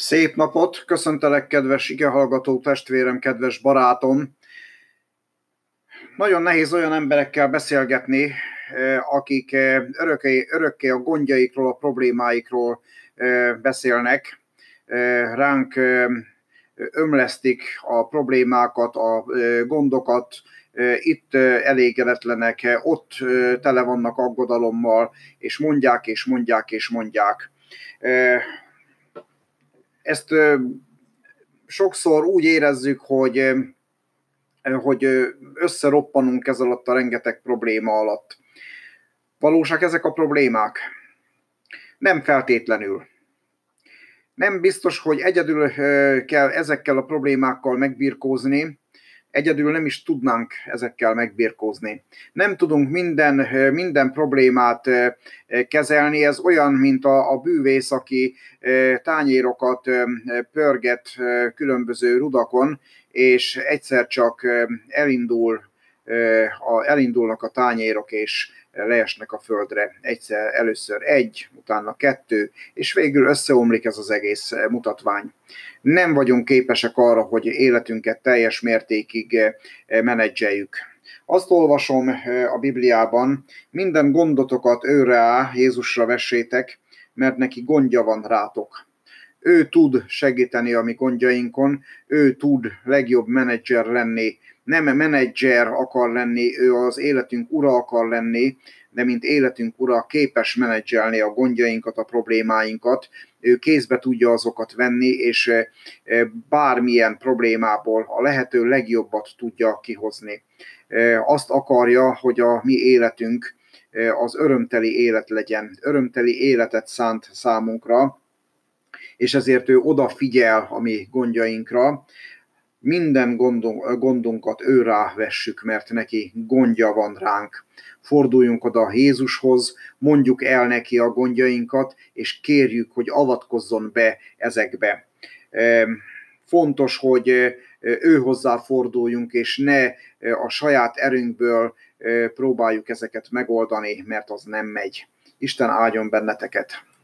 Szép napot! Köszöntelek, kedves igehallgató testvérem, kedves barátom! Nagyon nehéz olyan emberekkel beszélgetni, akik örökké a gondjaikról, a problémáikról beszélnek. Ránk ömlesztik a problémákat, a gondokat, itt elégedetlenek, ott tele vannak aggodalommal, és mondják. Ezt sokszor úgy érezzük, hogy összeroppanunk ez alatt a rengeteg probléma alatt. Valóság ezek a problémák? Nem feltétlenül. Nem biztos, hogy egyedül kell ezekkel a problémákkal megbirkózni, egyedül nem is tudnánk ezekkel megbirkózni. Nem tudunk minden problémát kezelni, ez olyan, mint a bűvész, aki tányérokat pörget különböző rudakon, és egyszer csak elindulnak a tányérok, és leesnek a földre. Először egy, utána kettő, és végül összeomlik ez az egész mutatvány. Nem vagyunk képesek arra, hogy életünket teljes mértékig menedzseljük. Azt olvasom a Bibliában, minden gondotokat őre áll, Jézusra vessétek, mert neki gondja van rátok. Ő tud segíteni a mi gondjainkon, ő tud legjobb menedzser lenni. Nem menedzser akar lenni, ő az életünk ura akar lenni, de mint életünk ura képes menedzselni a gondjainkat, a problémáinkat. Ő kézbe tudja azokat venni, és bármilyen problémából a lehető legjobbat tudja kihozni. Azt akarja, hogy a mi életünk az örömteli élet legyen. Örömteli életet szánt számunkra, és ezért ő odafigyel a mi gondjainkra. Minden gondunkat ő rávessük, mert neki gondja van ránk. Forduljunk oda Jézushoz, mondjuk el neki a gondjainkat, és kérjük, hogy avatkozzon be ezekbe. Fontos, hogy ő hozzá forduljunk, és ne a saját erőnkből próbáljuk ezeket megoldani, mert az nem megy. Isten áldjon benneteket!